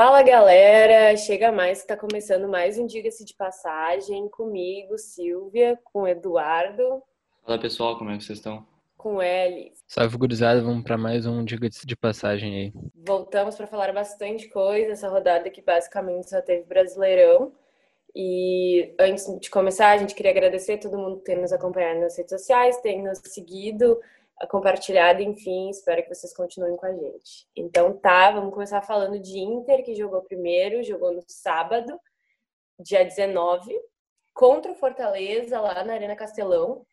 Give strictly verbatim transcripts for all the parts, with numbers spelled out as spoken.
Fala, galera! Chega mais, está começando mais um Diga-se de Passagem comigo, Silvia, com Eduardo. Fala, pessoal, como é que vocês estão? Com Elis. Salve, gurizada, vamos para mais um Diga-se de Passagem aí. Voltamos para falar bastante coisa, essa rodada que basicamente só teve Brasileirão. E antes de começar, a gente queria agradecer a todo mundo que tem nos acompanhado nas redes sociais, tem nos seguido, compartilhado, enfim, espero que vocês continuem com a gente. Então tá, vamos começar falando de Inter, que jogou primeiro, jogou no sábado, dia dezenove, contra o Fortaleza, lá na Arena Castelão,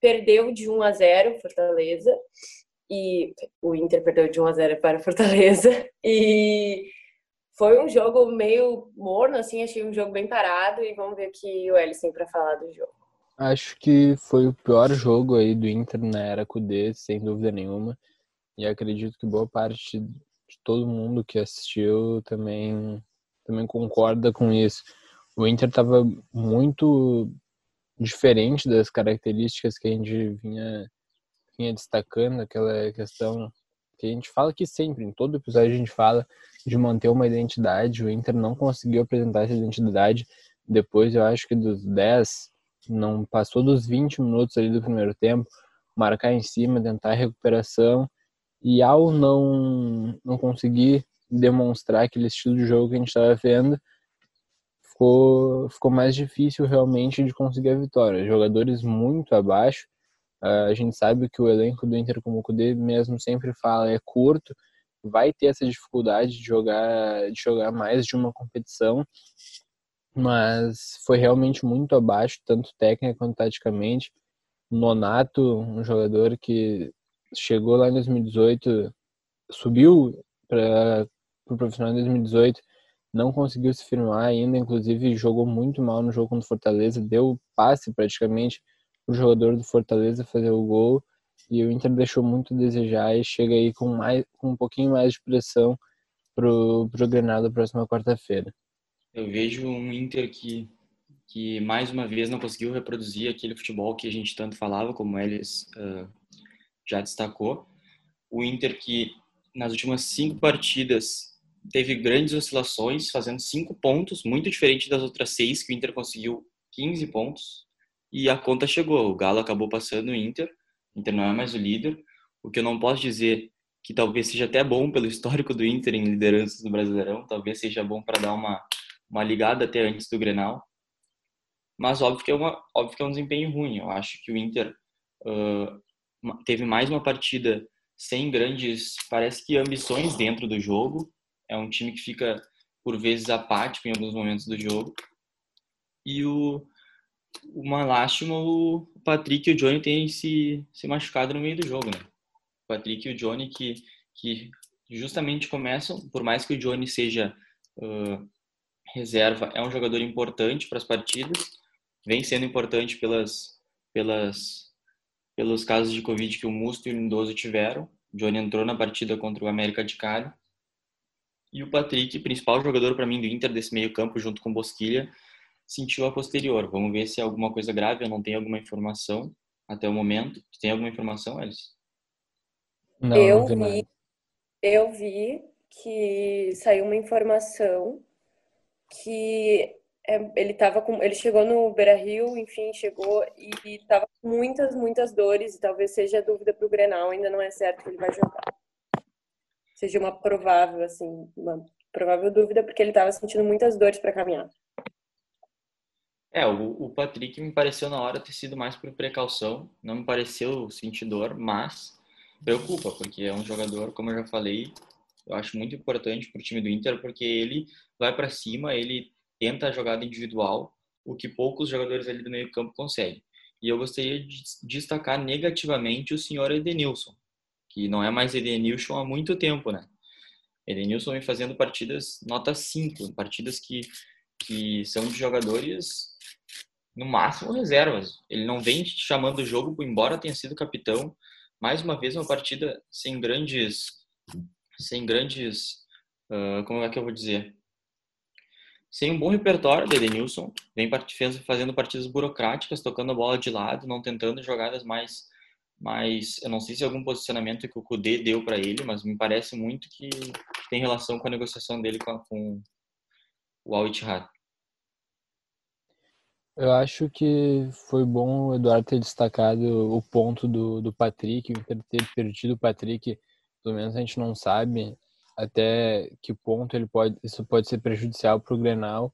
perdeu de um a zero Fortaleza, e o Inter perdeu de um a zero para o Fortaleza, e foi um jogo meio morno, assim, achei um jogo bem parado, e vamos ver o que o Elis tem para falar do jogo. Acho que foi o pior jogo aí do Inter na era Coudet, sem dúvida nenhuma. E acredito que boa parte de todo mundo que assistiu também, também concorda com isso. O Inter estava muito diferente das características que a gente vinha, vinha destacando, aquela questão que a gente fala que sempre, em todo episódio a gente fala de manter uma identidade. O Inter não conseguiu apresentar essa identidade. Depois, eu acho que dos dez... não passou dos vinte minutos ali do primeiro tempo, marcar em cima, tentar a recuperação, e ao não, não conseguir demonstrar aquele estilo de jogo que a gente estava vendo, ficou, ficou mais difícil realmente de conseguir a vitória. Jogadores muito abaixo, a gente sabe que o elenco do Inter, como o Coudet mesmo sempre fala, é curto, vai ter essa dificuldade de jogar, de jogar mais de uma competição, mas foi realmente muito abaixo, tanto técnica quanto taticamente. Nonato, um jogador que chegou lá em dois mil e dezoito, subiu para o profissional em dois mil e dezoito, não conseguiu se firmar ainda, inclusive jogou muito mal no jogo contra o Fortaleza, deu passe praticamente para o jogador do Fortaleza fazer o gol, e o Inter deixou muito a desejar e chega aí com, mais, com um pouquinho mais de pressão para o Grenal da próxima quarta-feira. Eu vejo um Inter que, que, mais uma vez, não conseguiu reproduzir aquele futebol que a gente tanto falava, como eles uh, já destacou. O Inter que, nas últimas cinco partidas, teve grandes oscilações, fazendo cinco pontos, muito diferente das outras seis, que o Inter conseguiu quinze pontos. E a conta chegou, o Galo acabou passando o Inter, o Inter não é mais o líder. O que eu não posso dizer que talvez seja até bom pelo histórico do Inter em lideranças no Brasileirão, talvez seja bom para dar uma... uma ligada até antes do Grenal, mas óbvio que é, uma, óbvio que é um desempenho ruim. Eu acho que o Inter uh, teve mais uma partida sem grandes, parece que ambições dentro do jogo, é um time que fica por vezes apático em alguns momentos do jogo, e o, uma lástima o Patrick e o Johnny terem se, se machucado no meio do jogo, né? O Patrick e o Johnny que, que justamente começam, por mais que o Johnny seja... Uh, reserva, é um jogador importante para as partidas, vem sendo importante pelas, pelas, pelos casos de Covid que o Musto e o Lindoso tiveram. O Johnny entrou na partida contra o América de Cali. E o Patrick, principal jogador para mim do Inter desse meio campo, junto com o Bosquilha, sentiu a posterior. Vamos ver se é alguma coisa grave, eu não tenho alguma informação até o momento. Tu tem alguma informação, Elis? Não, eu, não vi vi, eu vi que saiu uma informação que ele tava com, ele chegou no Beira-Rio, enfim, chegou e, e tava com muitas, muitas dores, e talvez seja dúvida pro Grenal, ainda não é certo que ele vai jogar. Seja uma provável, assim, uma provável dúvida, porque ele tava sentindo muitas dores para caminhar. É, o, o Patrick me pareceu na hora ter sido mais por precaução, não me pareceu sentir dor, mas preocupa, porque é um jogador, como eu já falei, eu acho muito importante para o time do Inter, porque ele vai para cima, ele tenta a jogada individual, o que poucos jogadores ali do meio campo conseguem. E eu gostaria de destacar negativamente o senhor Edenilson, que não é mais Edenilson há muito tempo, né? Edenilson vem fazendo partidas nota cinco, partidas que, que são de jogadores, no máximo, reservas. Ele não vem chamando o jogo, embora tenha sido capitão. Mais uma vez, uma partida sem grandes... sem grandes, uh, como é que eu vou dizer, sem um bom repertório do Edenilson, vem part... fazendo partidas burocráticas, tocando a bola de lado, não tentando jogadas mais mas eu não sei se é algum posicionamento que o Coudet deu para ele, mas me parece muito que tem relação com a negociação dele com, a, com o Al Ittihad. Eu acho que foi bom o Eduardo ter destacado o ponto do, do Patrick, o Inter ter perdido o Patrick, pelo menos a gente não sabe até que ponto ele pode, isso pode ser prejudicial para o Grenal,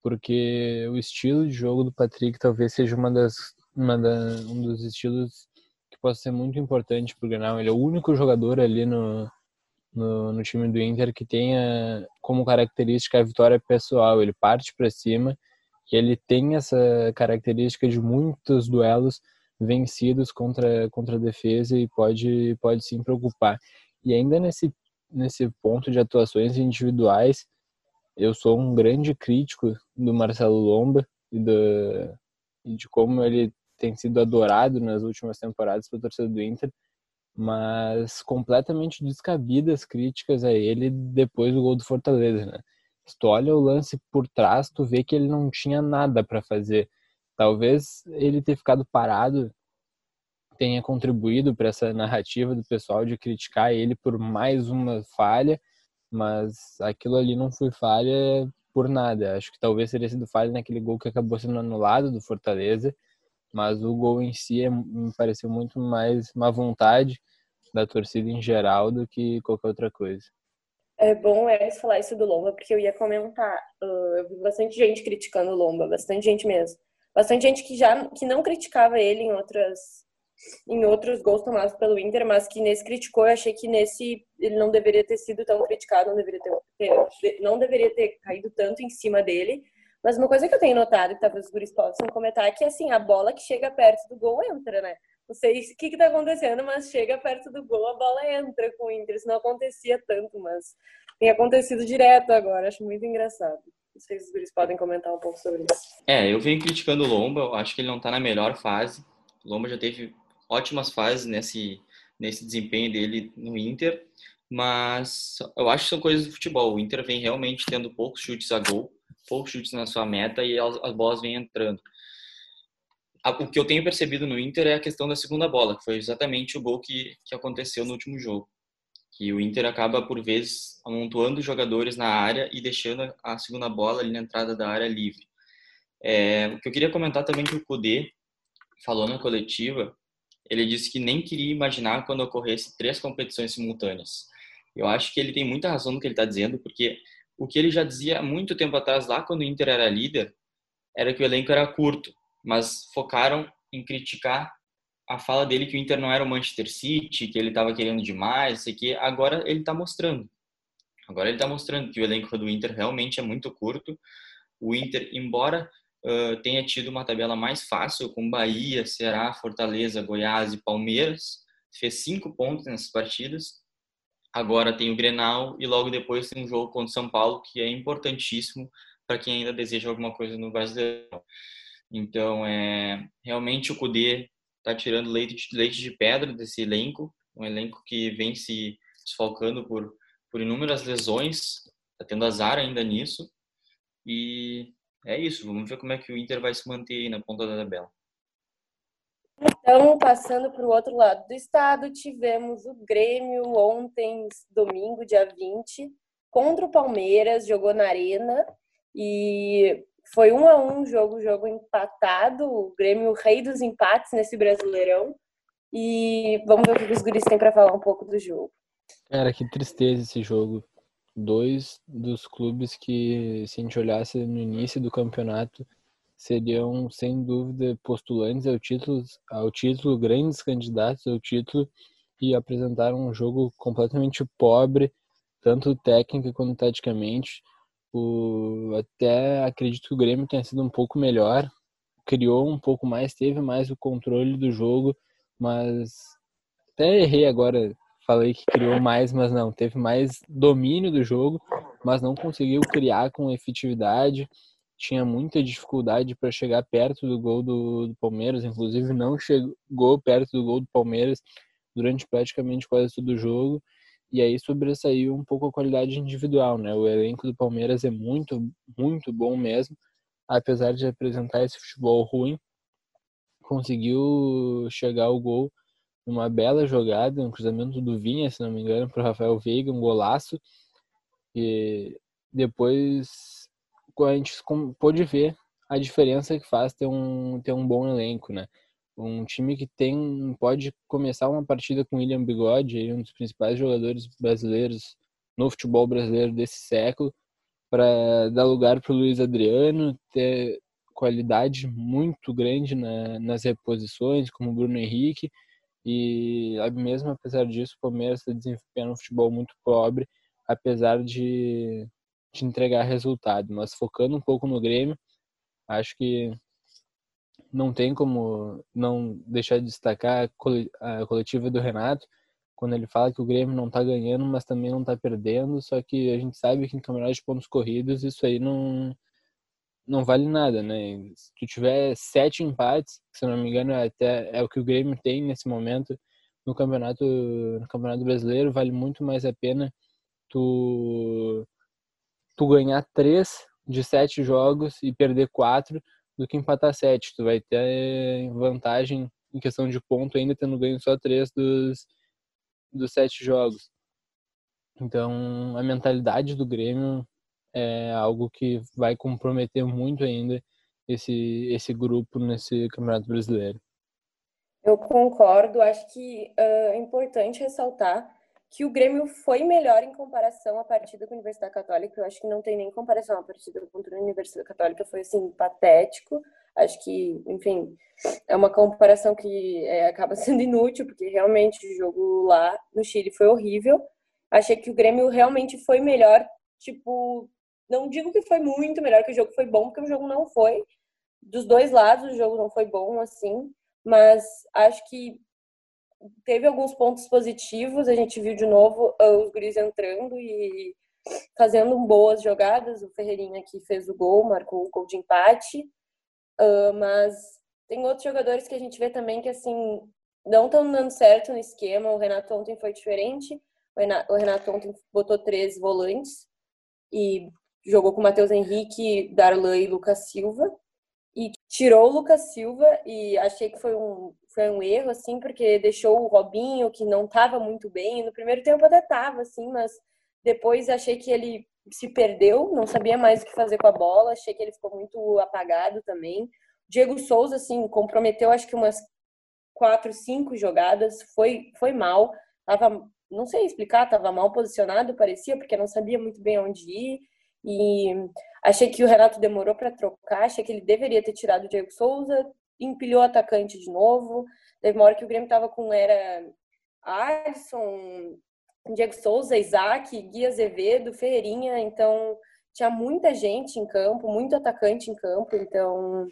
porque o estilo de jogo do Patrick talvez seja uma das, uma da, um dos estilos que possa ser muito importante para o Grenal. Ele é o único jogador ali no, no, no time do Inter que tenha como característica a vitória pessoal, ele parte para cima. Que ele tem essa característica de muitos duelos vencidos contra, contra a defesa e pode, pode sim preocupar. E ainda nesse, nesse ponto de atuações individuais, eu sou um grande crítico do Marcelo Lomba e, do, e de como ele tem sido adorado nas últimas temporadas pelo torcedor do Inter, mas completamente descabidas críticas a ele depois do gol do Fortaleza, né? Se tu olha o lance por trás, tu vê que ele não tinha nada para fazer. Talvez ele ter ficado parado tenha contribuído para essa narrativa do pessoal de criticar ele por mais uma falha, mas aquilo ali não foi falha por nada. Acho que talvez teria sido falha naquele gol que acabou sendo anulado do Fortaleza, mas o gol em si é, me pareceu muito mais má vontade da torcida em geral do que qualquer outra coisa. É bom é falar isso do Lomba, porque eu ia comentar. Uh, eu vi bastante gente criticando o Lomba, bastante gente mesmo. Bastante gente que, já, que não criticava ele em, outras, em outros gols tomados pelo Inter, mas que nesse criticou. Eu achei que nesse ele não deveria ter sido tão criticado, não deveria ter, não deveria ter caído tanto em cima dele. Mas uma coisa que eu tenho notado, que talvez os guris possam comentar, é que assim, a bola que chega perto do gol entra, né? Não sei o que está acontecendo, mas chega perto do gol, a bola entra com o Inter. Isso não acontecia tanto, mas tem acontecido direto agora. Acho muito engraçado. Não sei se vocês podem comentar um pouco sobre isso. É, eu venho criticando o Lomba. Eu acho que ele não está na melhor fase. O Lomba já teve ótimas fases nesse, nesse desempenho dele no Inter. Mas eu acho que são coisas do futebol. O Inter vem realmente tendo poucos chutes a gol, poucos chutes na sua meta e as, as bolas vêm entrando. O que eu tenho percebido no Inter é a questão da segunda bola, que foi exatamente o gol que, que aconteceu no último jogo. Que o Inter acaba, por vezes, amontoando jogadores na área e deixando a segunda bola ali na entrada da área livre. É, o que eu queria comentar também que o Coudet falou na coletiva, ele disse que nem queria imaginar quando ocorresse três competições simultâneas. Eu acho que ele tem muita razão no que ele está dizendo, porque o que ele já dizia há muito tempo atrás, lá quando o Inter era líder, era que o elenco era curto. Mas focaram em criticar a fala dele que o Inter não era o Manchester City, que ele estava querendo demais, sei que agora ele está mostrando. Agora ele está mostrando que o elenco do Inter realmente é muito curto. O Inter, embora uh, tenha tido uma tabela mais fácil com Bahia, Ceará, Fortaleza, Goiás e Palmeiras, fez cinco pontos nessas partidas. Agora tem o Grenal e logo depois tem um jogo contra o São Paulo, que é importantíssimo para quem ainda deseja alguma coisa no Brasileirão. Então, é, realmente o Coudet está tirando leite, leite de pedra desse elenco, um elenco que vem se desfalcando por, por inúmeras lesões, está tendo azar ainda nisso, e é isso, vamos ver como é que o Inter vai se manter aí na ponta da tabela. Então, passando para o outro lado do estado, tivemos o Grêmio ontem, domingo, dia vinte, contra o Palmeiras, jogou na Arena, e... Foi um a um jogo, jogo empatado, o Grêmio, o rei dos empates nesse Brasileirão. E vamos ver o que os guris têm para falar um pouco do jogo. Cara, que tristeza esse jogo. Dois dos clubes que, se a gente olhasse no início do campeonato, seriam, sem dúvida, postulantes ao título, ao título, grandes candidatos ao título, e apresentaram um jogo completamente pobre, tanto técnica quanto taticamente. O, até acredito que o Grêmio tenha sido um pouco melhor, criou um pouco mais, teve mais o controle do jogo, mas até errei agora, falei que criou mais, mas não, teve mais domínio do jogo, mas não conseguiu criar com efetividade, tinha muita dificuldade para chegar perto do gol do, do Palmeiras, inclusive não chegou perto do gol do Palmeiras durante praticamente quase todo o jogo. E aí sobressaiu um pouco a qualidade individual, né? O elenco do Palmeiras é muito, muito bom mesmo. Apesar de apresentar esse futebol ruim, conseguiu chegar ao gol uma bela jogada, um cruzamento do Vinha, se não me engano, para o Rafael Veiga, um golaço. E depois a gente pôde ver a diferença que faz ter um, ter um bom elenco, né? Um time que tem, pode começar uma partida com o William Bigode, um dos principais jogadores brasileiros no futebol brasileiro desse século, para dar lugar para o Luiz Adriano, ter qualidade muito grande na, nas reposições, como o Bruno Henrique, e mesmo apesar disso o Palmeiras está desempenhando um futebol muito pobre, apesar de, de entregar resultado. Mas focando um pouco no Grêmio, acho que não tem como não deixar de destacar a coletiva do Renato, quando ele fala que o Grêmio não está ganhando, mas também não está perdendo, só que a gente sabe que em campeonato de pontos corridos isso aí não, não vale nada, né? Se tu tiver sete empates, se eu não me engano é, até, é o que o Grêmio tem nesse momento no campeonato, no campeonato brasileiro, vale muito mais a pena tu, tu ganhar três de sete jogos e perder quatro do que empatar sete. Tu vai ter vantagem em questão de ponto, ainda tendo ganho só três dos, dos sete jogos. Então, a mentalidade do Grêmio é algo que vai comprometer muito ainda esse, esse grupo nesse Campeonato Brasileiro. Eu concordo. Acho que uh, é importante ressaltar que o Grêmio foi melhor em comparação à partida com a Universidade Católica. Eu acho que não tem nem comparação. A partida contra a Universidade Católica foi, assim, patético. Acho que, enfim, é uma comparação que é, acaba sendo inútil, porque realmente o jogo lá no Chile foi horrível. Achei que o Grêmio realmente foi melhor, tipo, não digo que foi muito melhor, que o jogo foi bom, porque o jogo não foi. Dos dois lados, o jogo não foi bom, assim, mas acho que teve alguns pontos positivos. A gente viu de novo os guris entrando e fazendo boas jogadas. O Ferreirinha que fez o gol, marcou o gol de empate. Uh, mas tem outros jogadores que a gente vê também que, assim, não estão dando certo no esquema. O Renato ontem foi diferente. O Renato, o Renato ontem botou três volantes e jogou com o Matheus Henrique, Darlan e Lucas Silva. E tirou o Lucas Silva, e achei que foi um, foi um erro, assim, porque deixou o Robinho, que não estava muito bem. No primeiro tempo até estava, assim, mas depois achei que ele se perdeu, não sabia mais o que fazer com a bola. Achei que ele ficou muito apagado também. Diego Souza, assim, comprometeu acho que umas quatro, cinco jogadas. Foi, foi mal. Tava, não sei explicar, tava mal posicionado, parecia, porque não sabia muito bem onde ir. E achei que o Renato demorou para trocar, achei que ele deveria ter tirado o Diego Souza, empilhou o atacante de novo. Teve uma hora que o Grêmio estava com era Alisson, Diego Souza, Isaac, Gui Azevedo, Ferreirinha. Então, tinha muita gente em campo, muito atacante em campo. Então,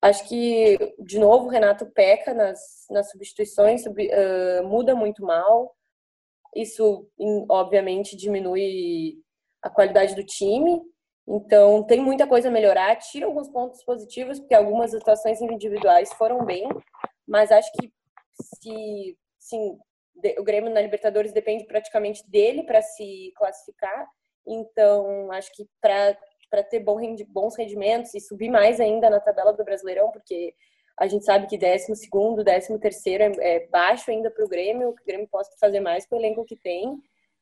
acho que, de novo, o Renato peca nas, nas substituições, sub, uh, muda muito mal. Isso, obviamente, diminui a qualidade do time. Então, tem muita coisa a melhorar. Tira alguns pontos positivos, porque algumas atuações individuais foram bem, mas acho que se, sim, o Grêmio na Libertadores depende praticamente dele para se classificar. Então, acho que para ter bom rendi, bons rendimentos e subir mais ainda na tabela do Brasileirão, porque a gente sabe que décimo segundo, décimo terceiro é, é baixo ainda para o Grêmio. O Grêmio pode fazer mais com o elenco que tem.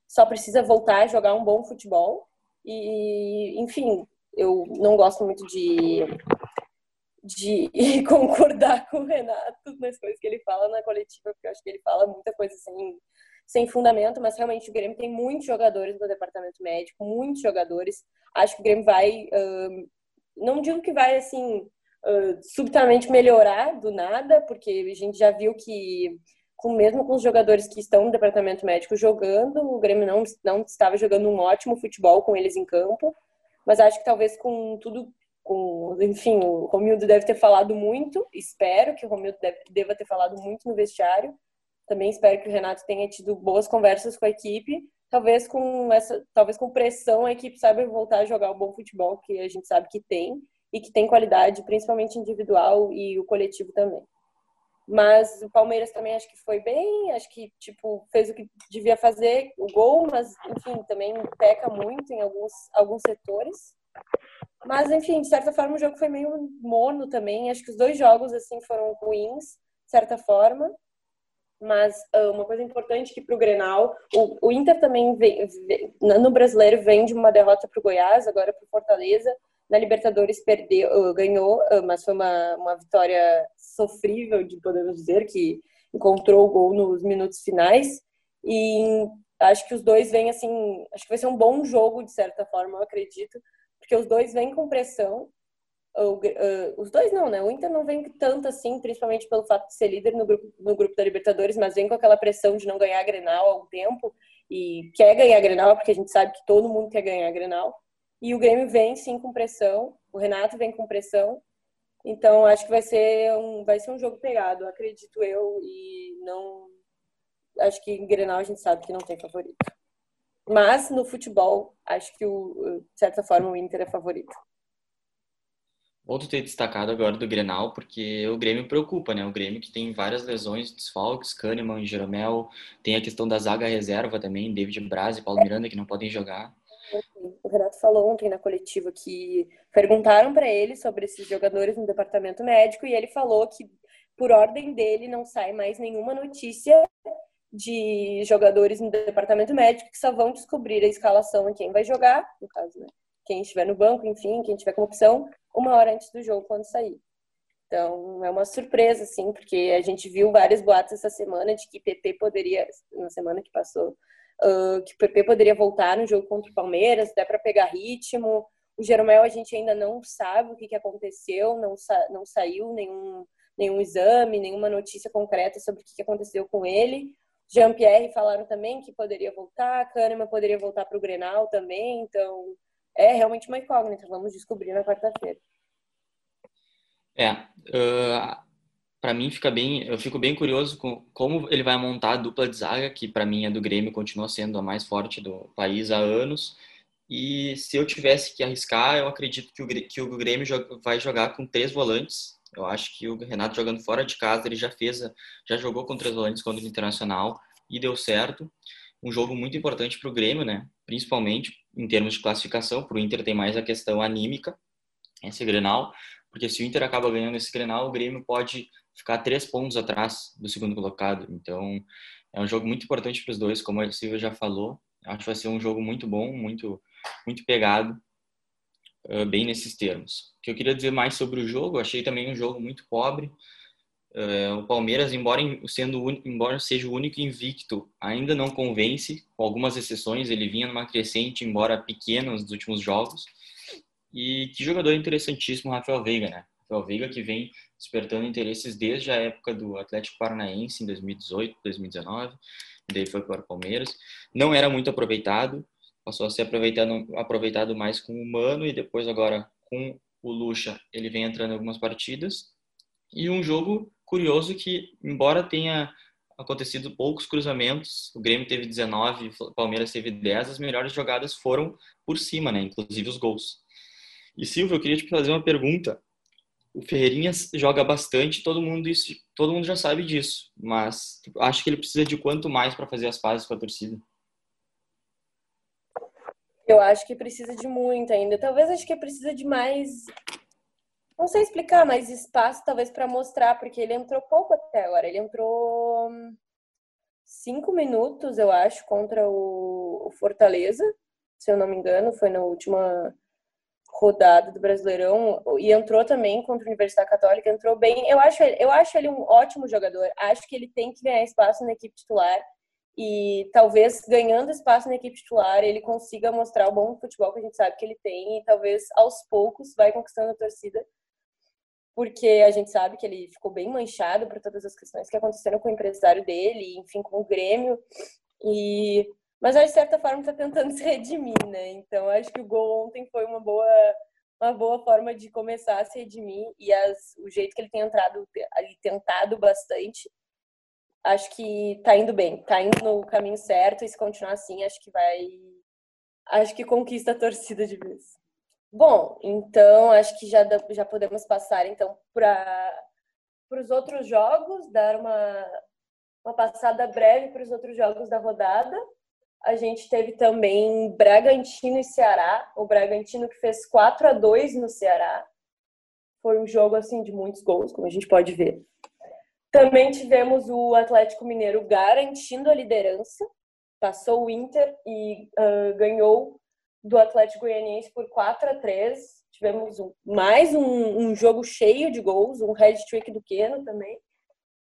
Só precisa voltar a jogar um bom futebol. E, enfim, eu não gosto muito de, de concordar com o Renato nas coisas que ele fala na coletiva, porque eu acho que ele fala muita coisa sem, sem fundamento, mas realmente o Grêmio tem muitos jogadores do departamento médico, muitos jogadores. Acho que o Grêmio vai, uh, não digo que vai, assim, uh, subitamente melhorar do nada, porque a gente já viu que mesmo com os jogadores que estão no departamento médico jogando, o Grêmio não, não estava jogando um ótimo futebol com eles em campo, mas acho que talvez com tudo, com, enfim, o Romildo deve ter falado muito, espero que o Romildo deve, deva ter falado muito no vestiário, também espero que o Renato tenha tido boas conversas com a equipe, talvez com, essa, talvez com pressão a equipe saiba voltar a jogar o bom futebol que a gente sabe que tem, e que tem qualidade, principalmente individual e o coletivo também. Mas o Palmeiras também acho que foi bem, acho que, tipo, fez o que devia fazer, o gol, mas, enfim, também peca muito em alguns, alguns setores. Mas, enfim, de certa forma, o jogo foi meio mono também. Acho que os dois jogos, assim, foram ruins, de certa forma. Mas uh, uma coisa importante que para o Grenal, o Inter também vem, vem, no Brasileiro vem de uma derrota para o Goiás, agora para o Fortaleza. Na Libertadores perdeu, ganhou, mas foi uma, uma vitória sofrível, de podemos dizer, que encontrou o gol nos minutos finais. E acho que os dois vêm assim, acho que vai ser um bom jogo, de certa forma, eu acredito, porque os dois vêm com pressão. Os dois não, né? O Inter não vem tanto assim, principalmente pelo fato de ser líder no grupo, no grupo da Libertadores, mas vem com aquela pressão de não ganhar a Grenal há algum tempo e quer ganhar a Grenal, porque a gente sabe que todo mundo quer ganhar a Grenal. E o Grêmio vem sim com pressão, o Renato vem com pressão, então acho que vai ser um, vai ser um jogo pegado, acredito eu, e não acho que em Grenal a gente sabe que não tem favorito. Mas no futebol, acho que o, de certa forma o Inter é favorito. Bom tu ter destacado agora do Grenal, porque o Grêmio preocupa, né? O Grêmio que tem várias lesões, desfalques, Kahneman, Jeromel, tem a questão da zaga reserva também, David Braz e Paulo Miranda que não podem jogar. O Renato falou ontem na coletiva que perguntaram para ele sobre esses jogadores no Departamento Médico e ele falou que, por ordem dele, não sai mais nenhuma notícia de jogadores no Departamento Médico, que só vão descobrir a escalação e quem vai jogar, no caso, né? Quem estiver no banco, enfim, quem tiver como opção, uma hora antes do jogo, quando sair. Então, é uma surpresa, assim, porque a gente viu vários boatos essa semana de que P P poderia, na semana que passou, Uh, que o P P poderia voltar no jogo contra o Palmeiras, até para pegar ritmo. O Jeromel a gente ainda não sabe o que, que aconteceu, não, sa- não saiu nenhum, nenhum exame, nenhuma notícia concreta sobre o que, que aconteceu com ele. Jean-Pierre falaram também que poderia voltar, Kahneman poderia voltar para o Grenal também, então é realmente uma incógnita, vamos descobrir na quarta-feira. É, uh... Para mim, fica bem, eu fico bem curioso com como ele vai montar a dupla de zaga, que para mim a do Grêmio continua sendo a mais forte do país há anos. E se eu tivesse que arriscar, eu acredito que o, que o Grêmio vai jogar com três volantes. Eu acho que o Renato jogando fora de casa, ele já fez, já jogou com três volantes contra o Internacional e deu certo. Um jogo muito importante para o Grêmio, né? Principalmente em termos de classificação. Para o Inter tem mais a questão anímica, esse Grenal. Porque se o Inter acaba ganhando esse Grenal, o Grêmio pode ficar três pontos atrás do segundo colocado. Então, é um jogo muito importante para os dois, como a Silvia já falou. Acho que vai ser um jogo muito bom, muito, muito pegado, uh, bem nesses termos. O que eu queria dizer mais sobre o jogo, eu achei também um jogo muito pobre. Uh, o Palmeiras, embora, sendo, embora seja o único invicto, ainda não convence, com algumas exceções. Ele vinha numa crescente, embora pequena, nos últimos jogos. E que jogador interessantíssimo, Rafael Veiga, né? Rafael Veiga que vem despertando interesses desde a época do Atlético Paranaense em dois mil e dezoito, dois mil e dezenove, daí foi para o Palmeiras. Não era muito aproveitado, passou a ser aproveitado, aproveitado mais com o Mano e depois agora com o Lucha ele vem entrando em algumas partidas. E um jogo curioso que, embora tenha acontecido poucos cruzamentos, o Grêmio teve dezenove, o Palmeiras teve dez, as melhores jogadas foram por cima, né? Inclusive os gols. E Silvio, eu queria te fazer uma pergunta. O Ferreirinha joga bastante, todo mundo, isso, todo mundo já sabe disso, mas acho que ele precisa de quanto mais para fazer as pazes com a torcida? Eu acho que precisa de muito ainda. Talvez acho que precisa de mais, não sei explicar, mais espaço talvez para mostrar, porque ele entrou pouco até agora. Ele entrou cinco minutos, eu acho, contra o Fortaleza, se eu não me engano, foi na última rodada do Brasileirão, e entrou também contra a Universidade Católica, entrou bem. Eu acho, eu acho ele um ótimo jogador, acho que ele tem que ganhar espaço na equipe titular e talvez ganhando espaço na equipe titular ele consiga mostrar o bom futebol que a gente sabe que ele tem e talvez aos poucos vai conquistando a torcida, porque a gente sabe que ele ficou bem manchado por todas as questões que aconteceram com o empresário dele, enfim, com o Grêmio, e mas, de certa forma, está tentando se redimir, né? Então, acho que o gol ontem foi uma boa, uma boa forma de começar a se redimir. E as, o jeito que ele tem entrado ali, tentado bastante, acho que está indo bem. Está indo no caminho certo. E se continuar assim, acho que vai... Acho que conquista a torcida de vez. Bom, então, acho que já, já podemos passar, então, para os outros jogos. Dar uma, uma passada breve para os outros jogos da rodada. A gente teve também Bragantino e Ceará. O Bragantino que fez quatro a dois no Ceará. Foi um jogo, assim, de muitos gols, como a gente pode ver. Também tivemos o Atlético Mineiro garantindo a liderança, passou o Inter e uh, ganhou do Atlético Goianiense por quatro a três. Tivemos um, mais um, um jogo cheio de gols, um hat-trick do Keno também.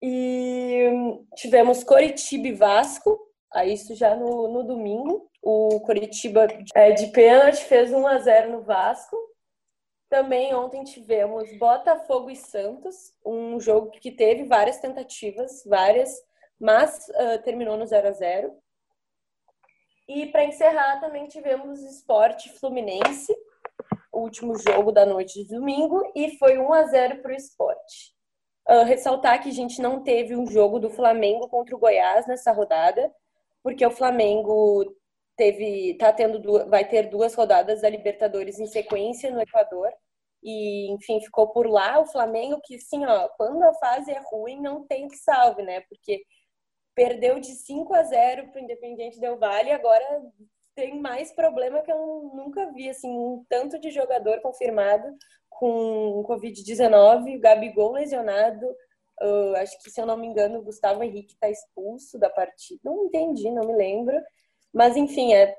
E tivemos Coritiba e Vasco, aí isso já no, no domingo. O Coritiba é, de pênalti fez um a zero no Vasco. Também ontem tivemos Botafogo e Santos, um jogo que teve várias tentativas, várias, mas uh, terminou no zero a zero. E para encerrar também tivemos Sport e Fluminense, o último jogo da noite de domingo, e foi um a zero para o Sport. Uh, ressaltar que a gente não teve um jogo do Flamengo contra o Goiás nessa rodada, porque o Flamengo teve, tá tendo duas, vai ter duas rodadas da Libertadores em sequência no Equador. E, enfim, ficou por lá o Flamengo, que, assim, ó, quando a fase é ruim, não tem que salve, né? Porque perdeu de cinco a zero para o Independiente Del Valle e agora tem mais problema que eu nunca vi, assim, um tanto de jogador confirmado com covid dezenove, Gabigol lesionado, uh, acho que, se eu não me engano, o Gustavo Henrique está expulso da partida, não entendi, não me lembro. Mas, enfim, é,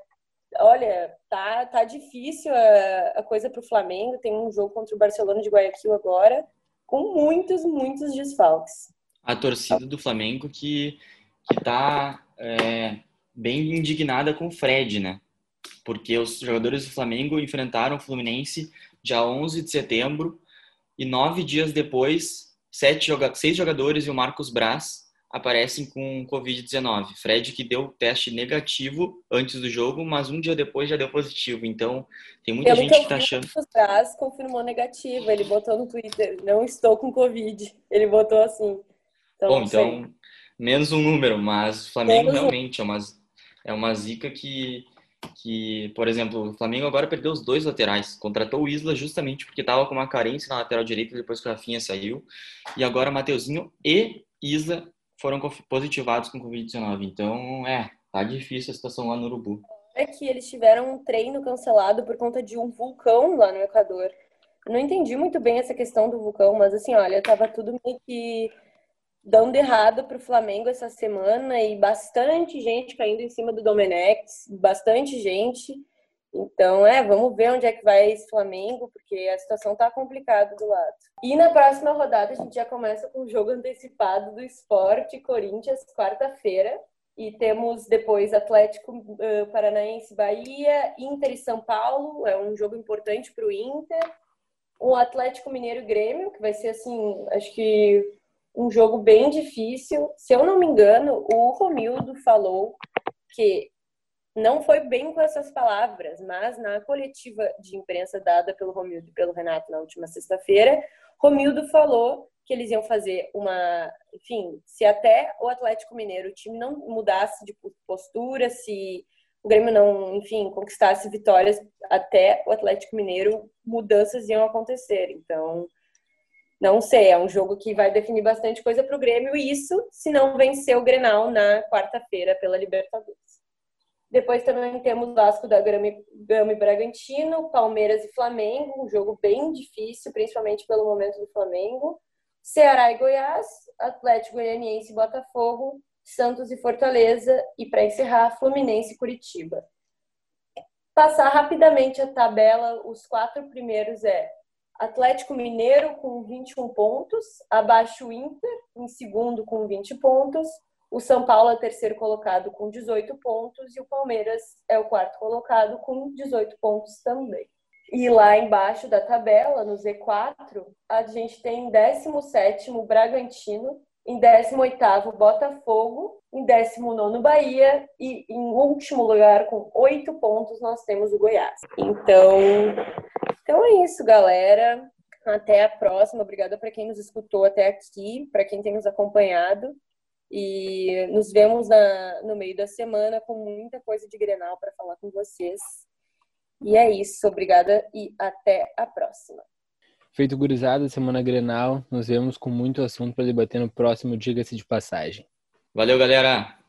olha, tá, tá difícil a, a coisa para o Flamengo. Tem um jogo contra o Barcelona de Guayaquil agora, com muitos, muitos desfalques. A torcida do Flamengo que, que tá é, bem indignada com o Fred, né? Porque os jogadores do Flamengo enfrentaram o Fluminense dia onze de setembro e nove dias depois, sete joga- seis jogadores e o Marcos Braz aparecem com covid dezenove. Fred, que deu teste negativo antes do jogo, mas um dia depois já deu positivo. Então, tem muita Pelo gente que, que tá achando... O Braz confirmou negativo. Ele botou no Twitter, não estou com Covid. Ele botou assim. Então, bom, então, sei. menos um número, mas o Flamengo menos realmente um. é, uma, é uma zica que, que... Por exemplo, o Flamengo agora perdeu os dois laterais. Contratou o Isla justamente porque tava com uma carência na lateral direita depois que o Rafinha saiu. E agora Mateuzinho e Isla foram positivados com covid dezenove. Então, é, tá difícil a situação lá no Urubu. É que eles tiveram um treino cancelado por conta de um vulcão lá no Equador. Eu não entendi muito bem essa questão do vulcão, mas, assim, olha, tava tudo meio que dando errado pro Flamengo essa semana e bastante gente caindo em cima do Domenech, bastante gente. Então, é, vamos ver onde é que vai esse Flamengo, porque a situação tá complicada do lado. E na próxima rodada a gente já começa com o jogo antecipado do Sport Corinthians, quarta-feira. E temos depois Atlético uh, Paranaense, Bahia, Inter e São Paulo, é um jogo importante pro Inter. O Atlético Mineiro e Grêmio, que vai ser, assim, acho que um jogo bem difícil. Se eu não me engano, o Romildo falou que... Não foi bem com essas palavras, mas na coletiva de imprensa dada pelo Romildo e pelo Renato na última sexta-feira, Romildo falou que eles iam fazer uma... Enfim, se até o Atlético Mineiro, o time não mudasse de postura, se o Grêmio não, enfim, conquistasse vitórias, até o Atlético Mineiro, mudanças iam acontecer. Então, não sei, é um jogo que vai definir bastante coisa para o Grêmio, e isso se não vencer o Grenal na quarta-feira pela Libertadores. Depois também temos Vasco da Gama e Bragantino, Palmeiras e Flamengo, um jogo bem difícil, principalmente pelo momento do Flamengo. Ceará e Goiás, Atlético Goianiense e Botafogo, Santos e Fortaleza e, para encerrar, Fluminense e Coritiba. Passar rapidamente a tabela, os quatro primeiros é Atlético Mineiro com vinte e um pontos, abaixo o Inter, em segundo com vinte pontos, o São Paulo é o terceiro colocado com dezoito pontos e o Palmeiras é o quarto colocado com dezoito pontos também. E lá embaixo da tabela, no Z quatro, a gente tem em décimo sétimo Bragantino, em décimo oitavo Botafogo, em décimo nono Bahia e em último lugar com oito pontos nós temos o Goiás. Então, então é isso, galera. Até a próxima. Obrigada para quem nos escutou até aqui, para quem tem nos acompanhado. E nos vemos na, no meio da semana com muita coisa de Grenal para falar com vocês. E é isso, obrigada e até a próxima. Feito, gurizada, semana Grenal. Nos vemos com muito assunto para debater no próximo Diga-se de Passagem. Valeu, galera!